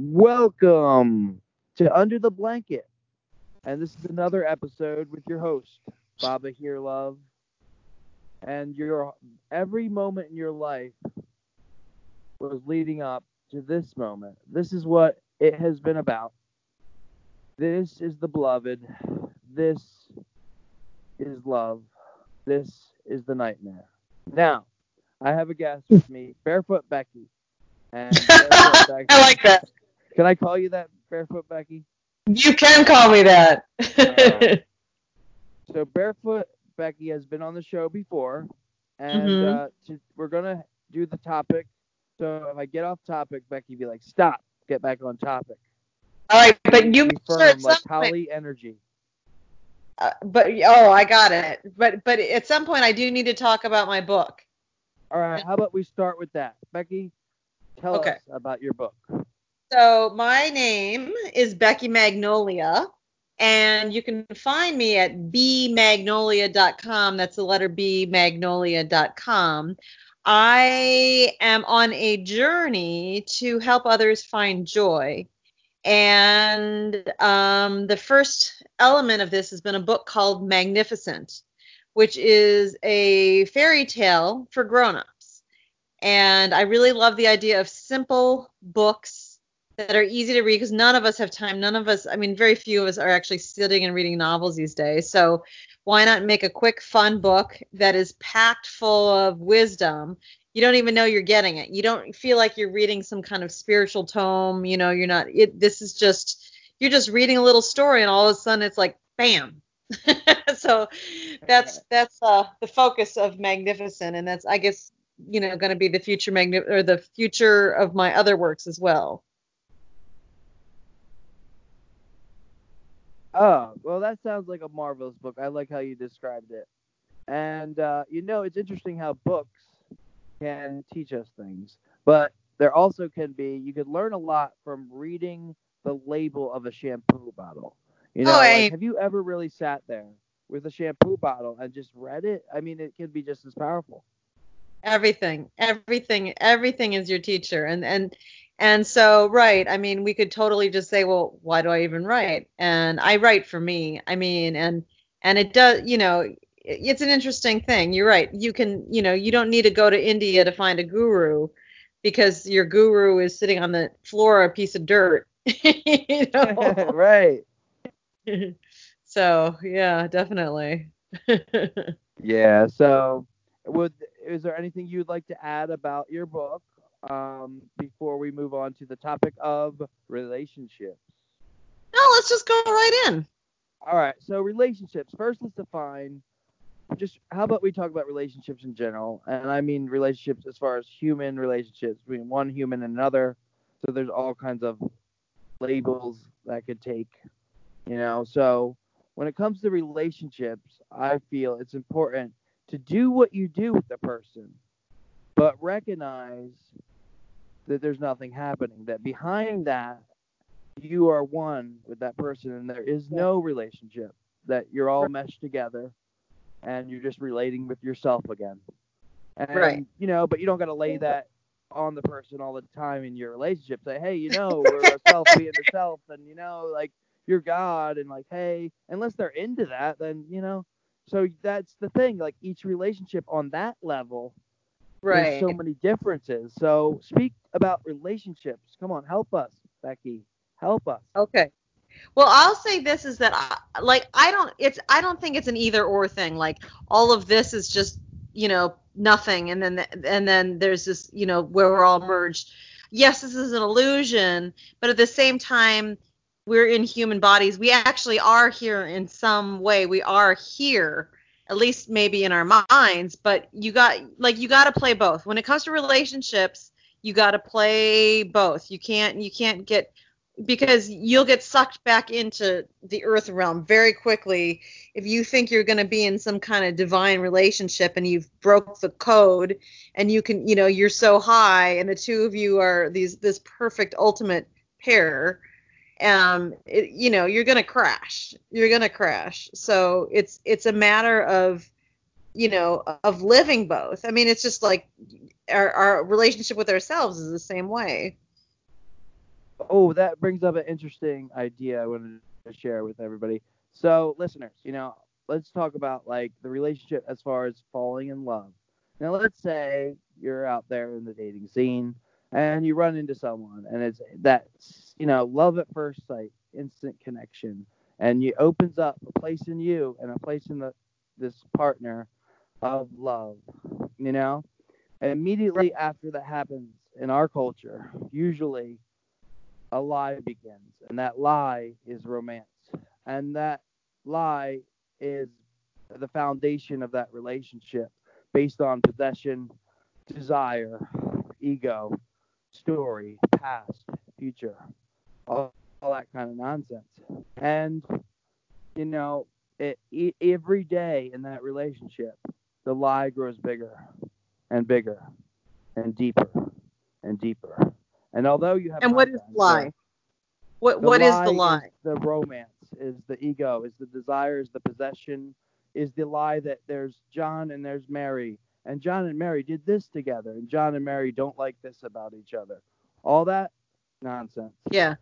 Welcome to Under the Blanket, and this is another episode with your host, Baba Here Love, and your every moment in your life was leading up to this moment. This is what it has been about. This is the beloved. This is love. This is the nightmare. Now, I have a guest with me, Barefoot Becky. And Barefoot Becky. I like that. Can I call you that, Barefoot Becky? You can call me that. So Barefoot Becky has been on the show before, and we're going to do the topic. So if I get off topic, Becky be like, stop, get back on topic. All right, but you firm, like poly energy. I got it. But at some point, I do need to talk about my book. All right, how about we start with that? Becky, tell us about your book. So my name is Becky Magnolia, and you can find me at bmagnolia.com. That's the letter B, magnolia.com. I am on a journey to help others find joy. And the first element of this has been a book called Magnificent, which is a fairy tale for grown-ups. And I really love the idea of simple books that are easy to read because none of us have time. Very few of us are actually sitting and reading novels these days. So why not make a quick, fun book that is packed full of wisdom? You don't even know you're getting it. You don't feel like you're reading some kind of spiritual tome. You know, you're not. You're just reading a little story, and all of a sudden it's like, bam. So that's the focus of Magnificent, and that's, I guess, you know, going to be the future or the future of my other works as well. Oh, well, that sounds like a marvelous book. I like how you described it, and it's interesting how books can teach us things, but there also can be, you could learn a lot from reading the label of a shampoo bottle. You know, have you ever really sat there with a shampoo bottle and just read it? I mean, it could be just as powerful. Everything is your teacher. And so, right. I mean, we could totally just say, well, why do I even write? And I write for me. I mean, and it does, you know, it's an interesting thing. You're right. You can, you know, you don't need to go to India to find a guru because your guru is sitting on the floor, a piece of dirt. You know? Right. So, yeah, definitely. Yeah. So is there anything you'd like to add about your book before we move on to the topic of relationships? No, let's just go right in. All right. So relationships. First, let's define. Just how about we talk about relationships in general, and I mean relationships as far as human relationships between one human and another. So there's all kinds of labels that could take, you know. So when it comes to relationships, I feel it's important to do what you do with the person, but recognize that there's nothing happening, that behind that you are one with that person, and there is no relationship, that you're all meshed together. And you're just relating with yourself again. And, right. You know, but you don't got to lay that on the person all the time in your relationship. Say, hey, you know, we're a self being a self. And, you know, like, you're God. And, like, hey, unless they're into that, then, you know. So that's the thing. Like, each relationship on that level. Right. There's so many differences. So speak about relationships. Come on, help us, Becky. Help us. Okay. Well, I'll say this is that I don't think it's an either or thing. Like all of this is just, you know, nothing. And then, there's this, you know, where we're all merged. Yes, this is an illusion, but at the same time, we're in human bodies. We actually are here in some way. We are here, at least maybe in our minds, but you got to play both. When it comes to relationships, you got to play both. You can't get, because you'll get sucked back into the earth realm very quickly if you think you're going to be in some kind of divine relationship and you've broke the code and you can, you know, you're so high and the two of you are this perfect ultimate pair. You know, you're going to crash. So it's a matter of, you know, of living both. I mean, it's just like our relationship with ourselves is the same way. Oh, that brings up an interesting idea I wanted to share with everybody. So, listeners, you know, let's talk about, like, the relationship as far as falling in love. Now, let's say you're out there in the dating scene and you run into someone, and it's that, you know, love at first sight, instant connection, and it opens up a place in you and a place in this partner of love, you know? And immediately after that happens in our culture, usually a lie begins, and that lie is romance. And that lie is the foundation of that relationship based on possession, desire, ego, story, past, future, all that kind of nonsense. And, you know, every day in that relationship, the lie grows bigger and bigger and deeper and deeper. And although you have... And what is lie? What is the lie? Is the romance, is the ego, is the desire, is the possession, is the lie that there's John and there's Mary, and John and Mary did this together, and John and Mary don't like this about each other. All that nonsense. Yeah,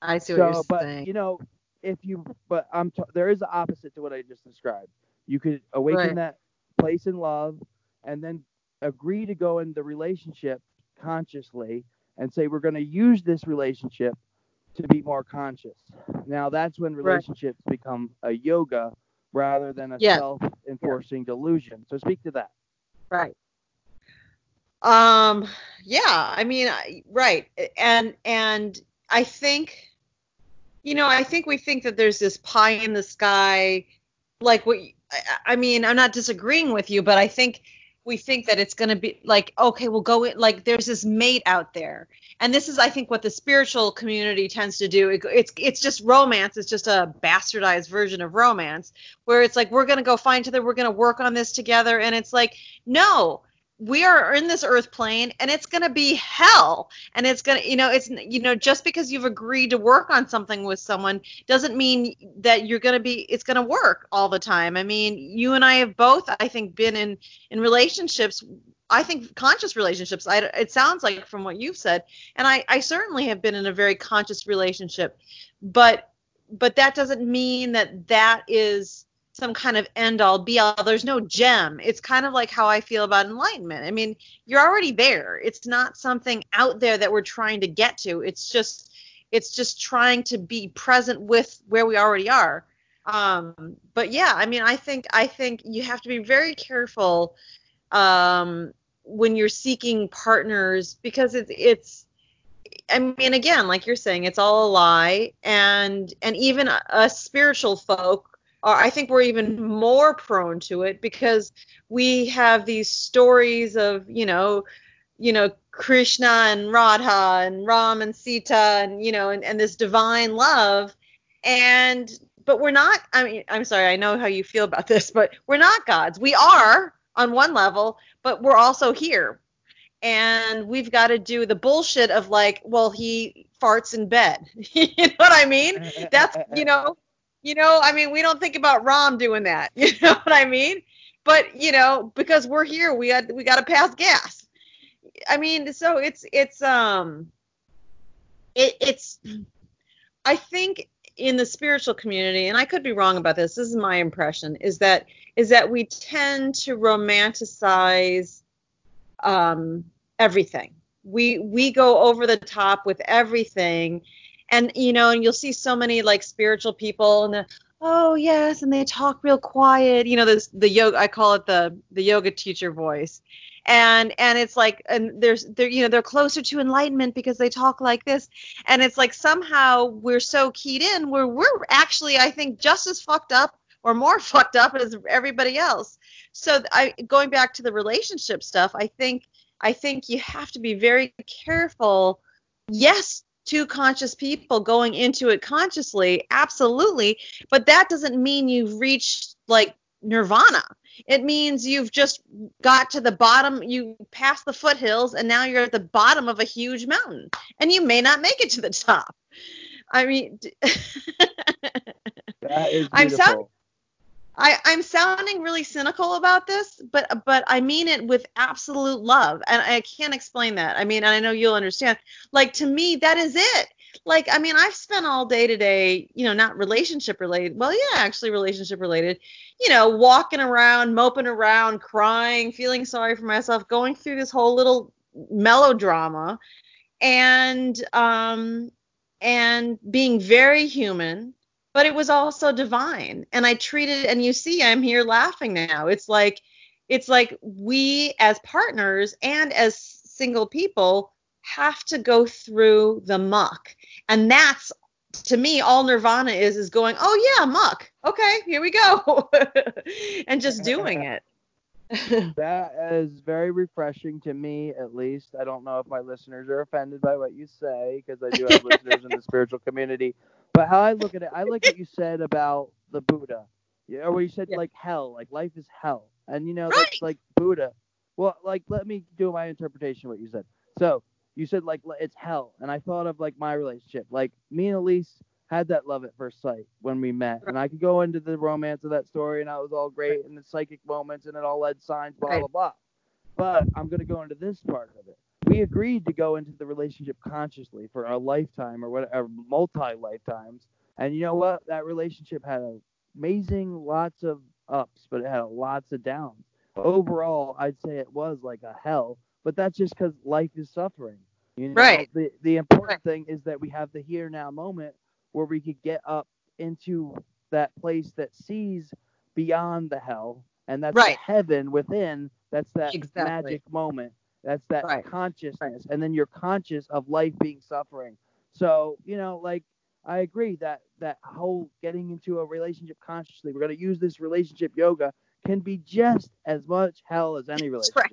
I see what you're saying. But, you know, there is an opposite to what I just described. You could awaken that place in love and then agree to go in the relationship consciously and say, we're going to use this relationship to be more conscious. Now, that's when relationships become a yoga rather than a self-enforcing delusion. So speak to that. Right. And I think, you know, we think that there's this pie in the sky, like I'm not disagreeing with you, but I think we think that it's going to be like, okay, we'll go in, like there's this mate out there. And this is, I think, what the spiritual community tends to do. It's just romance. It's just a bastardized version of romance where it's like, we're going to go find each other. We're going to work on this together. And it's like, no, we are in this earth plane and it's going to be hell. And it's going to, just because you've agreed to work on something with someone doesn't mean that you're going to be, it's going to work all the time. I mean, you and I have both, I think, been in relationships, I think conscious relationships. It sounds like from what you've said, and I certainly have been in a very conscious relationship, but that doesn't mean that is some kind of end all be all. There's no gem. It's kind of like how I feel about enlightenment. I mean, you're already there. It's not something out there that we're trying to get to. It's just trying to be present with where we already are. I think you have to be very careful when you're seeking partners, because it's I mean, again, like you're saying, it's all a lie, and even us spiritual folk are, I think, we're even more prone to it because we have these stories of, you know, Krishna and Radha and Ram and Sita and, you know, and this divine love, but we're not, I mean, I'm sorry, I know how you feel about this, but we're not gods. We are, on one level, but we're also here, and we've got to do the bullshit of like, well, he farts in bed. You know what I mean? That's, you know, I mean, we don't think about Ram doing that. You know what I mean? But, you know, because we're here, we got to pass gas. I mean, so it's I think in the spiritual community, and I could be wrong about this, this is my impression, is that we tend to romanticize everything. We go over the top with everything, and you know, and you'll see so many like spiritual people and and they talk real quiet. You know, the yoga, I call it the yoga teacher voice, and it's like, and they're closer to enlightenment because they talk like this, and it's like somehow we're so keyed in where we're actually, I think, just as fucked up or more fucked up as everybody else. So going back to the relationship stuff, I think you have to be very careful. Yes, two conscious people going into it consciously, absolutely, but that doesn't mean you've reached like nirvana. It means you've just got to the bottom, you passed the foothills, and now you're at the bottom of a huge mountain, and you may not make it to the top. I mean, that is beautiful. I'm sounding really cynical about this, but I mean it with absolute love, and I can't explain that. I mean, I know you'll understand. Like, to me, that is it. Like, I mean, I've spent all day today, you know, not relationship related. Well, yeah, actually relationship related, you know, walking around, moping around, crying, feeling sorry for myself, going through this whole little melodrama and being very human, but it was also divine. And I treated, and you see, I'm here laughing now. It's like we as partners and as single people have to go through the muck. And that's, to me, all Nirvana is going, oh yeah, muck. Okay, here we go. And just doing it. That is very refreshing to me, at least. I don't know if my listeners are offended by what you say, because I do have listeners in the spiritual community. But how I look at it, I like what you said about the Buddha. Yeah, or what you said, yeah. Like hell, like life is hell. And, you know, right. That's like Buddha. Well, like, let me do my interpretation of what you said. So you said, like, it's hell. And I thought of, like, my relationship. Like, me and Elise had that love at first sight when we met. Right. And I could go into the romance of that story, and I was all great right. in the psychic moments, and it all led signs, blah, right. blah, blah. But I'm going to go into this part of it. We agreed to go into the relationship consciously for a lifetime or whatever, multi-lifetimes. And you know what? That relationship had amazing lots of ups, but it had lots of downs. Overall, I'd say it was like a hell. But that's just because life is suffering. You know? Right. The important right. thing is that we have the here now moment where we could get up into that place that sees beyond the hell. And that's right. the heaven within. That's that exactly. magic moment. That's that right. consciousness. Right. And then you're conscious of life being suffering. So, you know, like, I agree that whole getting into a relationship consciously, we're going to use this relationship yoga, can be just as much hell as any relationship.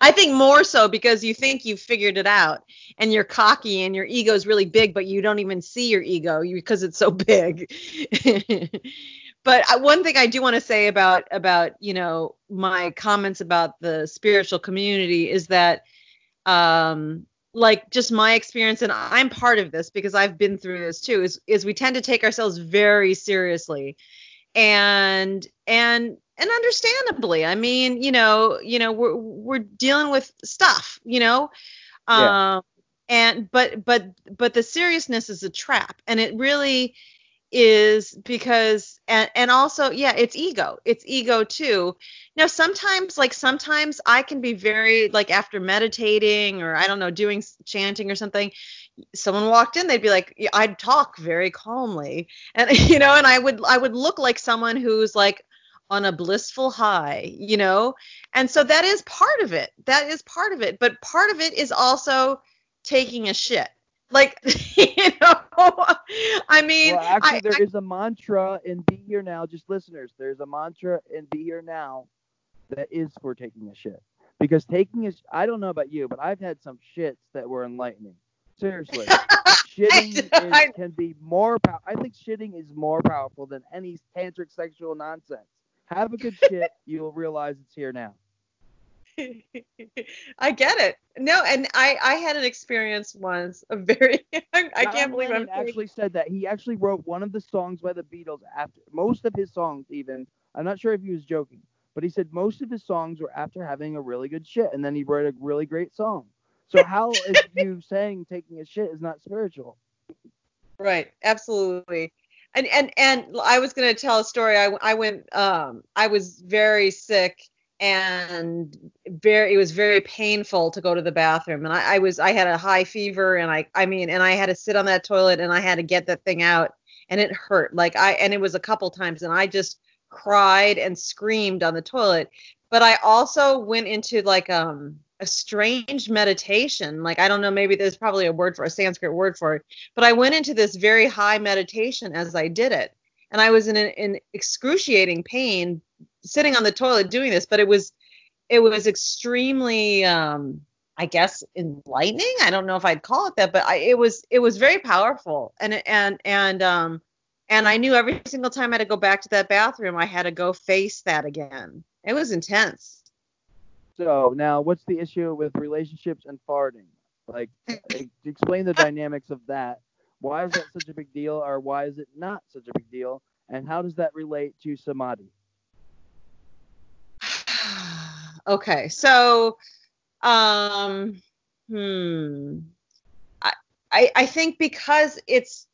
I think more so, because you think you've figured it out and you're cocky and your ego is really big, but you don't even see your ego because it's so big. But one thing I do want to say about, you know, my comments about the spiritual community is that, like, just my experience, and I'm part of this because I've been through this too, is we tend to take ourselves very seriously. And understandably, I mean, you know, we're dealing with stuff, you know, and but the seriousness is a trap, and it really is, because and also, yeah, it's ego too. Now, sometimes I can be very, like, after meditating or I don't know, doing chanting or something, someone walked in, they'd be like, I'd talk very calmly, and you know, and I would look like someone who's like on a blissful high, you know, and so that is part of it. But part of it is also taking a shit. Like, you know, I mean, well, actually, there is a mantra in Be Here Now, just listeners, there's a mantra in Be Here Now that is for taking a shit. Because I don't know about you, but I've had some shits that were enlightening. Seriously. I think shitting is more powerful than any tantric sexual nonsense. Have a good shit, you'll realize it's here now. I get it. No, and I had an experience once, a very I can't believe I'm actually said that. He actually wrote one of the songs by the Beatles after most of his songs, even. I'm not sure if he was joking, but he said most of his songs were after having a really good shit, and then he wrote a really great song. So how is you saying taking a shit is not spiritual? Right, absolutely. And I was going to tell a story. I went I was very sick, and it was very painful to go to the bathroom. And I had a high fever, and I mean, and I had to sit on that toilet, and I had to get that thing out, and it hurt. Like, and it was a couple times, and I just cried and screamed on the toilet. But I also went into, like, a strange meditation. Like, I don't know, maybe there's probably a Sanskrit word for it, but I went into this very high meditation as I did it. And I was in excruciating pain sitting on the toilet doing this, but it was extremely, I guess, enlightening. I don't know if I'd call it that, but it was very powerful. And I knew every single time I had to go back to that bathroom, I had to go face that again. It was intense. So now, what's the issue with relationships and farting? Like, explain the dynamics of that. Why is that such a big deal, or why is it not such a big deal? And how does that relate to samadhi? Okay, so, I think because it's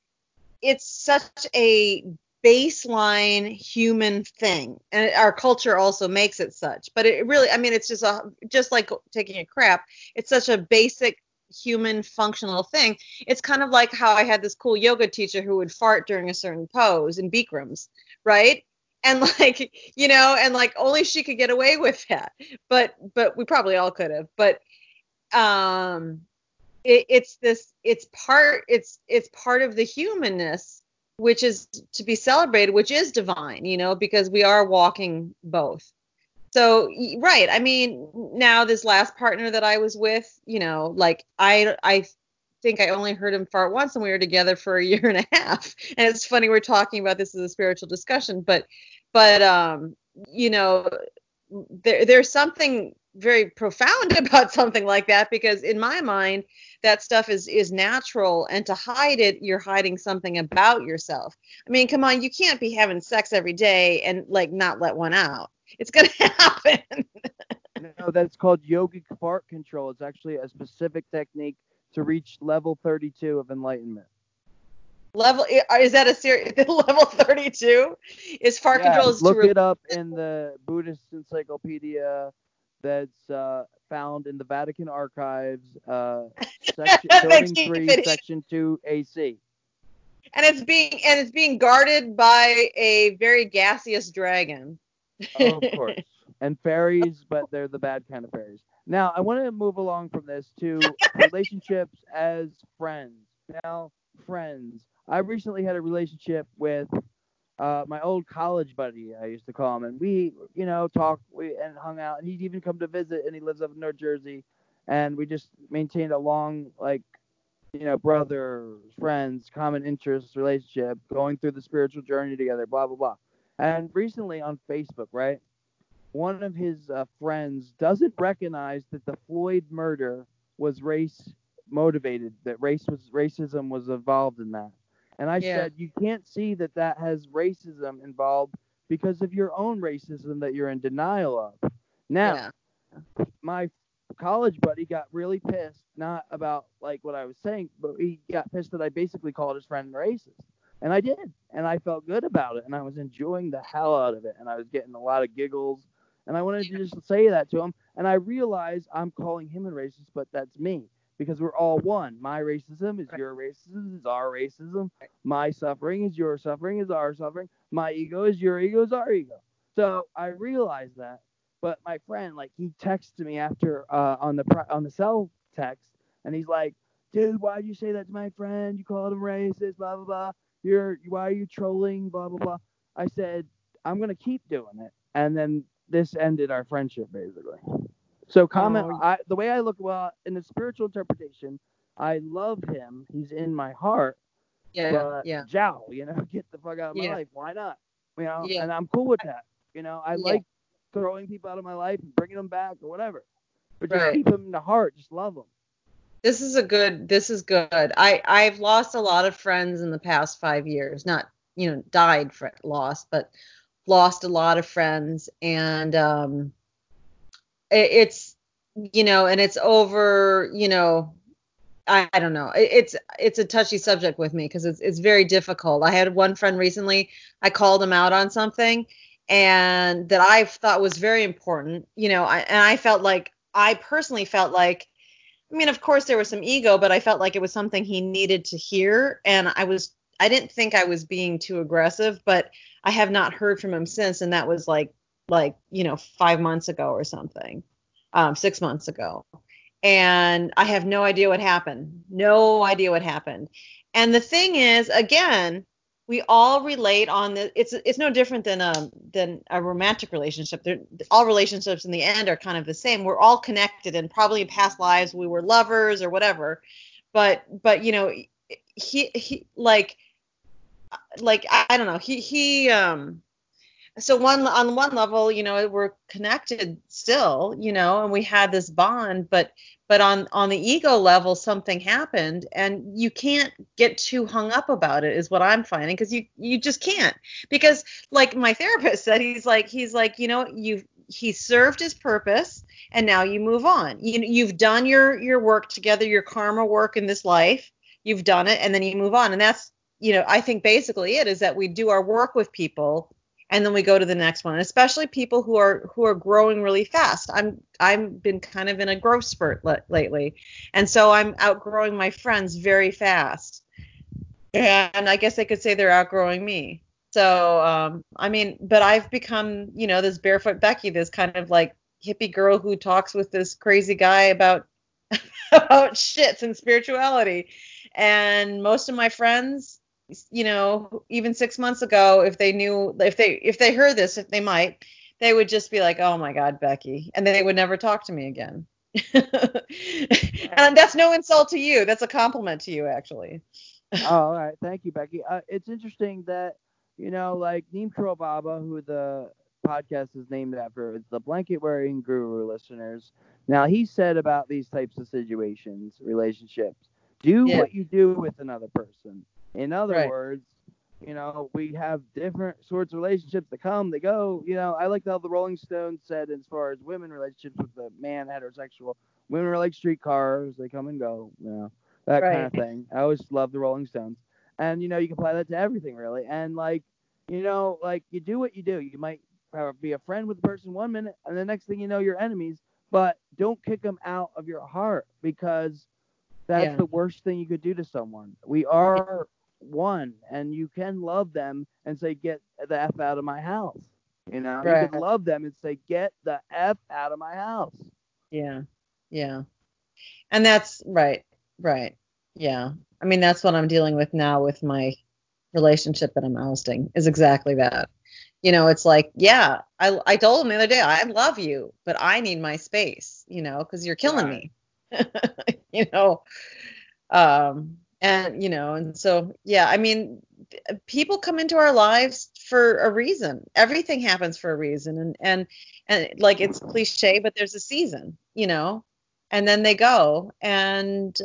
such a baseline human thing, and our culture also makes it such, but it really, I mean, it's just like taking a crap. It's such a basic human functional thing. It's kind of like how I had this cool yoga teacher who would fart during a certain pose in Bikrams, right? And like, you know, and like only she could get away with that, but we probably all could have, but it's part of the humanness, which is to be celebrated, which is divine, you know, because we are walking both. So, right. I mean, now this last partner that I was with, you know, like I think I only heard him fart once, and we were together for a year and a half. And it's funny, we're talking about this as a spiritual discussion, but you know, there's something very profound about something like that, because in my mind, that stuff is natural, and to hide it, you're hiding something about yourself. I mean, come on, you can't be having sex every day and like not let one out. It's going to happen. No, that's called yogic fart control. It's actually a specific technique to reach level 32 of enlightenment. Level, is that a serious level 32? Is fart control? Is look it up in the Buddhist encyclopedia that's found in the Vatican archives, section 33, section 2 AC. And it's being guarded by a very gaseous dragon. Oh, of course. And fairies, but they're the bad kind of fairies. Now, I want to move along from this to relationships as friends. Now, friends. I recently had a relationship with my old college buddy, I used to call him, and we, you know, talked and hung out, and he'd even come to visit, and he lives up in New Jersey, and we just maintained a long, like, you know, brother, friends, common interests relationship, going through the spiritual journey together, blah, blah, blah. And recently on Facebook, right, one of his friends doesn't recognize that the Floyd murder was race-motivated, that racism was involved in that. And I said, you can't see that has racism involved because of your own racism that you're in denial of. Now, my college buddy got really pissed, not about, like, what I was saying, but he got pissed that I basically called his friend racist. And I did, and I felt good about it, and I was enjoying the hell out of it, and I was getting a lot of giggles, and I wanted to just say that to him, and I realized I'm calling him a racist, but that's me, because we're all one. My racism is your racism, is our racism, my suffering is your suffering, is our suffering, my ego is your ego, is our ego. So I realized that, but my friend, like, he texted me after on the cell text, and he's like, dude, why'd you say that to my friend? You called him racist, blah, blah, blah. Why are you trolling, blah, blah, blah. I said, I'm going to keep doing it. And then this ended our friendship, basically. So the way I look, well, in the spiritual interpretation, I love him. He's in my heart. Yeah. Jow, you know, get the fuck out of my life. Why not? You know, and I'm cool with that. You know, I like throwing people out of my life and bringing them back or whatever. But just keep them in the heart. Just love them. This is good. I've lost a lot of friends in the past 5 years, not, you know, lost, but lost a lot of friends. And it's, you know, and it's over, you know, I don't know. It's a touchy subject with me because it's very difficult. I had one friend recently, I called him out on something and that I thought was very important, you know, I personally felt like, I mean, of course, there was some ego, but I felt like it was something he needed to hear. And I didn't think I was being too aggressive, but I have not heard from him since. And that was like, you know, 5 months ago or something, 6 months ago. And I have no idea what happened. And the thing is, again, we all relate on this. It's no different than a romantic relationship. All relationships in the end are kind of the same. We're all connected, and probably in past lives we were lovers or whatever. But you know, he like I don't know. He so on one level, you know, we're connected still, you know, and we had this bond, but on the ego level, something happened, and you can't get too hung up about it is what I'm finding, because you just can't, because like my therapist said, he's like, you know, he served his purpose, and now you move on. You've done your work together, your karma work in this life. you've done it, and then you move on. And that's, you know, I think basically it is that we do our work with people and then we go to the next one, and especially people who are growing really fast. I've been kind of in a growth spurt lately. And so I'm outgrowing my friends very fast. And I guess they could say they're outgrowing me. So, I mean, but I've become, you know, this Barefoot Becky, this kind of like hippie girl who talks with this crazy guy about shits and spirituality. And most of my friends, you know, even 6 months ago, if they heard this, if they might, they would just be like, oh my God, Becky. And then they would never talk to me again. And that's no insult to you. That's a compliment to you, actually. All right. Thank you, Becky. It's interesting that, you know, like Neem Karoli Baba, who the podcast is named after, it's the blanket wearing guru, listeners. Now, he said about these types of situations, relationships, do what you do with another person. In other words, you know, we have different sorts of relationships that come, they go. You know, I liked how the Rolling Stones said, as far as women relationships with the man, heterosexual, women are like streetcars, they come and go, you know, that kind of thing. I always loved the Rolling Stones. And, you know, you can apply that to everything, really. And, like, you know, like, you do what you do. You might be a friend with the person 1 minute, and the next thing you know, you're enemies. But don't kick them out of your heart, because that's the worst thing you could do to someone. We are one, and you can love them and say, get the F out of my house. You know, you can love them and say, get the F out of my house. Yeah, yeah. And that's right. Yeah. I mean, that's what I'm dealing with now with my relationship that I'm ousting, is exactly that. You know, it's like, yeah, I told him the other day, I love you, but I need my space, you know, because you're killing me, you know. And, you know, and so, yeah, I mean, people come into our lives for a reason. Everything happens for a reason. And like, it's cliche, but there's a season, you know, and then they go. And,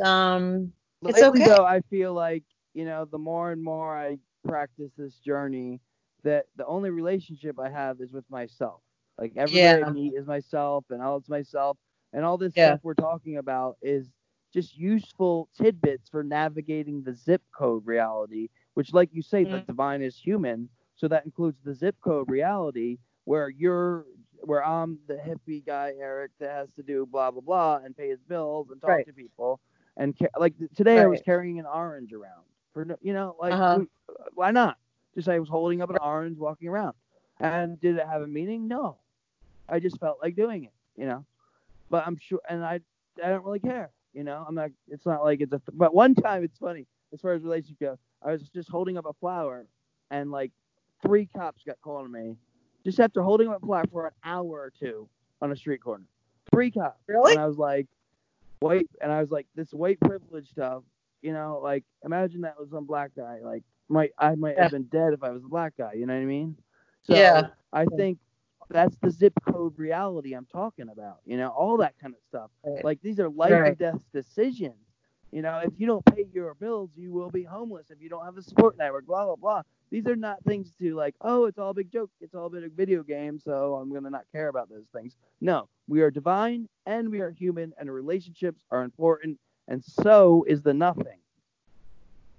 it's okay. Though, I feel like, you know, the more and more I practice this journey, that the only relationship I have is with myself. Like, everybody I meet is myself, and all it's myself. And all this stuff we're talking about is just useful tidbits for navigating the zip code reality, which, like you say, the divine is human. So that includes the zip code reality where I'm the hippie guy, Eric, that has to do blah, blah, blah, and pay his bills and talk to people. And like today, I was carrying an orange around for, you know, like, why not? Just I was holding up an orange, walking around. And did it have a meaning? No. I just felt like doing it, you know. But I'm sure, and I don't really care, you know. I'm not. It's not like it's a. But one time, it's funny as far as relationship goes. I was just holding up a flower, and like 3 cops got calling me just after holding up a flower for an hour or two on a street corner. 3 cops. Really? And I was like, wait. And I was like, this white privilege stuff, you know. Like, imagine that was some black guy. Like, I might have been dead if I was a black guy. You know what I mean? So I think that's the zip code reality I'm talking about. You know, all that kind of stuff. Right. Like, these are life and death decisions. You know, if you don't pay your bills, you will be homeless. If you don't have a support network, blah, blah, blah. These are not things to like, oh, it's all a big joke. It's all a big video game, so I'm going to not care about those things. No, we are divine and we are human, and relationships are important, and so is the nothing.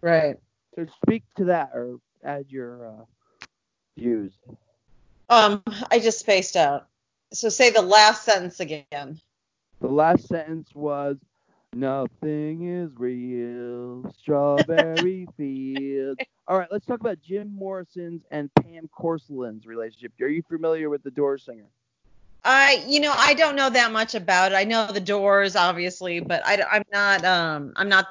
Right. So speak to that or add your views. I just spaced out. So say the last sentence again. The last sentence was, nothing is real, strawberry fields. All right, let's talk about Jim Morrison's and Pam Corselin's relationship. Are you familiar with the Doors singer? You know, I don't know that much about it. I know the Doors, obviously, but I'm not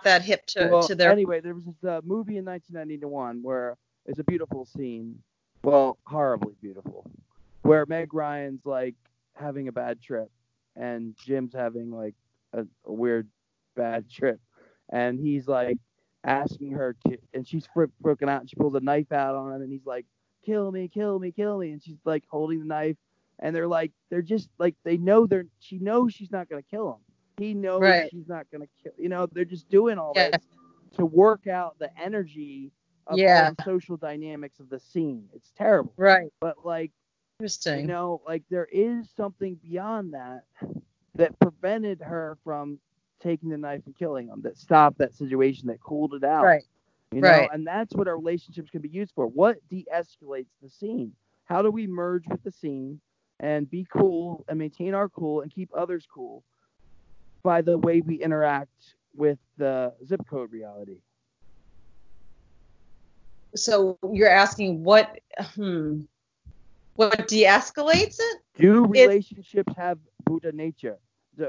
that hip to their. Anyway, there was this movie in 1991 where it's a beautiful scene, well, horribly beautiful, where Meg Ryan's like having a bad trip, and Jim's having like a weird bad trip, and he's like asking her to, and she's freaking out, and she pulls a knife out on him, and he's like, kill me, kill me, kill me, and she's like holding the knife. And they're like, they're just like, they know she knows she's not going to kill him. He knows she's not going to kill, you know, they're just doing all this to work out the energy of the social dynamics of the scene. It's terrible. Right. But like, interesting. You know, like there is something beyond that prevented her from taking the knife and killing them, that stopped that situation, that cooled it out. Right. You know, right. And that's what our relationships can be used for. What de-escalates the scene? How do we merge with the scene and be cool and maintain our cool and keep others cool by the way we interact with the zip code reality? So you're asking what de-escalates it? Do relationships have Buddha nature?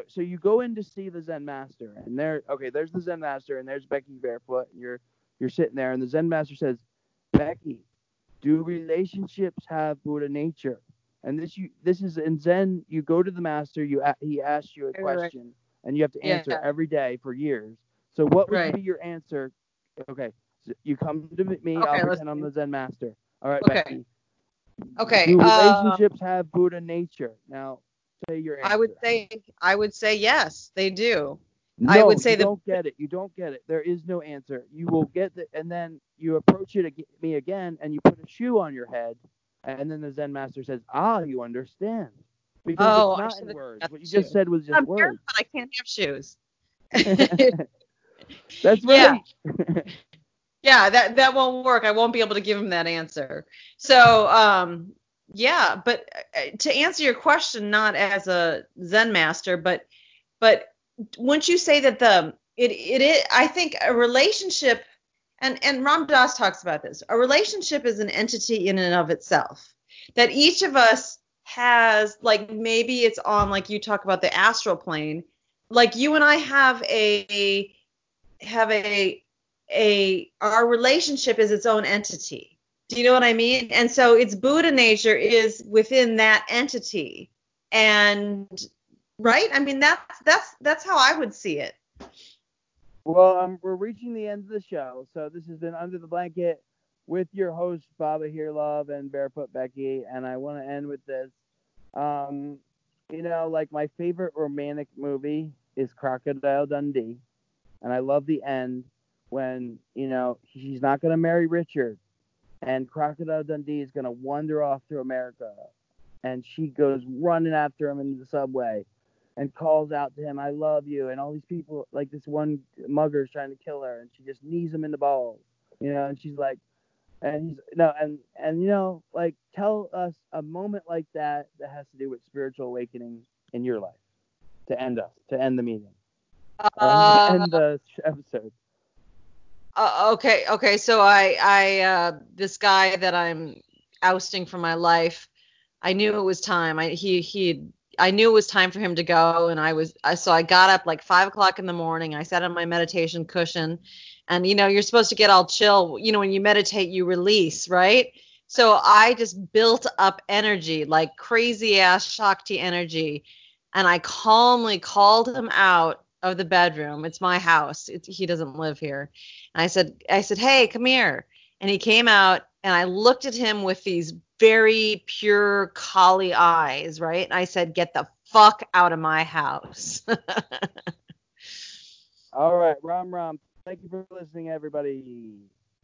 So you go in to see the Zen master, and there's the Zen master, and there's Becky Barefoot, and you're sitting there, and the Zen master says, Becky, do relationships have Buddha nature? And this is in Zen. You go to the master, he asks you a question, right, and you have to answer every day for years. So what would be your answer? Okay, so you come to me, I'll pretend I'm the Zen master. All right, Becky. Okay. Do relationships have Buddha nature? Now, say your answer. I would say yes, they do. No, I would say you don't get it. There is no answer. You will get it, and then you approach it me again, and you put a shoe on your head, and then the Zen master says, you understand. Because it's not in words. What you just said was just words. Barefoot, I can't have shoes. That's right. Yeah. Yeah, that won't work. I won't be able to give him that answer. So, but to answer your question, not as a Zen master, but once you say that I think a relationship, and Ram Dass talks about this, a relationship is an entity in and of itself, that each of us has, like, maybe it's on, like you talk about the astral plane, like you and I have our relationship is its own entity. Do you know what I mean? And so its Buddha nature is within that entity, and right? I mean, that's how I would see it. Well, we're reaching the end of the show, so this has been Under the Blanket with your host Baba Here Love and Barefoot Becky, and I want to end with this. You know, like, my favorite romantic movie is Crocodile Dundee, and I love the end when, you know, she's not going to marry Richard, and Crocodile Dundee is going to wander off through America, and she goes running after him into the subway and calls out to him, I love you, and all these people, like this one mugger is trying to kill her, and she just knees him in the balls, you know, and she's like, and he's, no, and you know, like, tell us a moment like that has to do with spiritual awakening in your life to end the meeting, and the episode. Okay. So I this guy that I'm ousting from my life, I knew it was time. I knew it was time for him to go, and I got up like 5 o'clock in the morning. I sat on my meditation cushion, and you know, you're supposed to get all chill. You know, when you meditate, you release, right? So I just built up energy, like crazy ass Shakti energy, and I calmly called him out of the bedroom. It's my house. He doesn't live here. And I said, hey, come here. And he came out, and I looked at him with these very pure collie eyes, right? And I said, get the fuck out of my house. All right, Ram. Thank you for listening, everybody.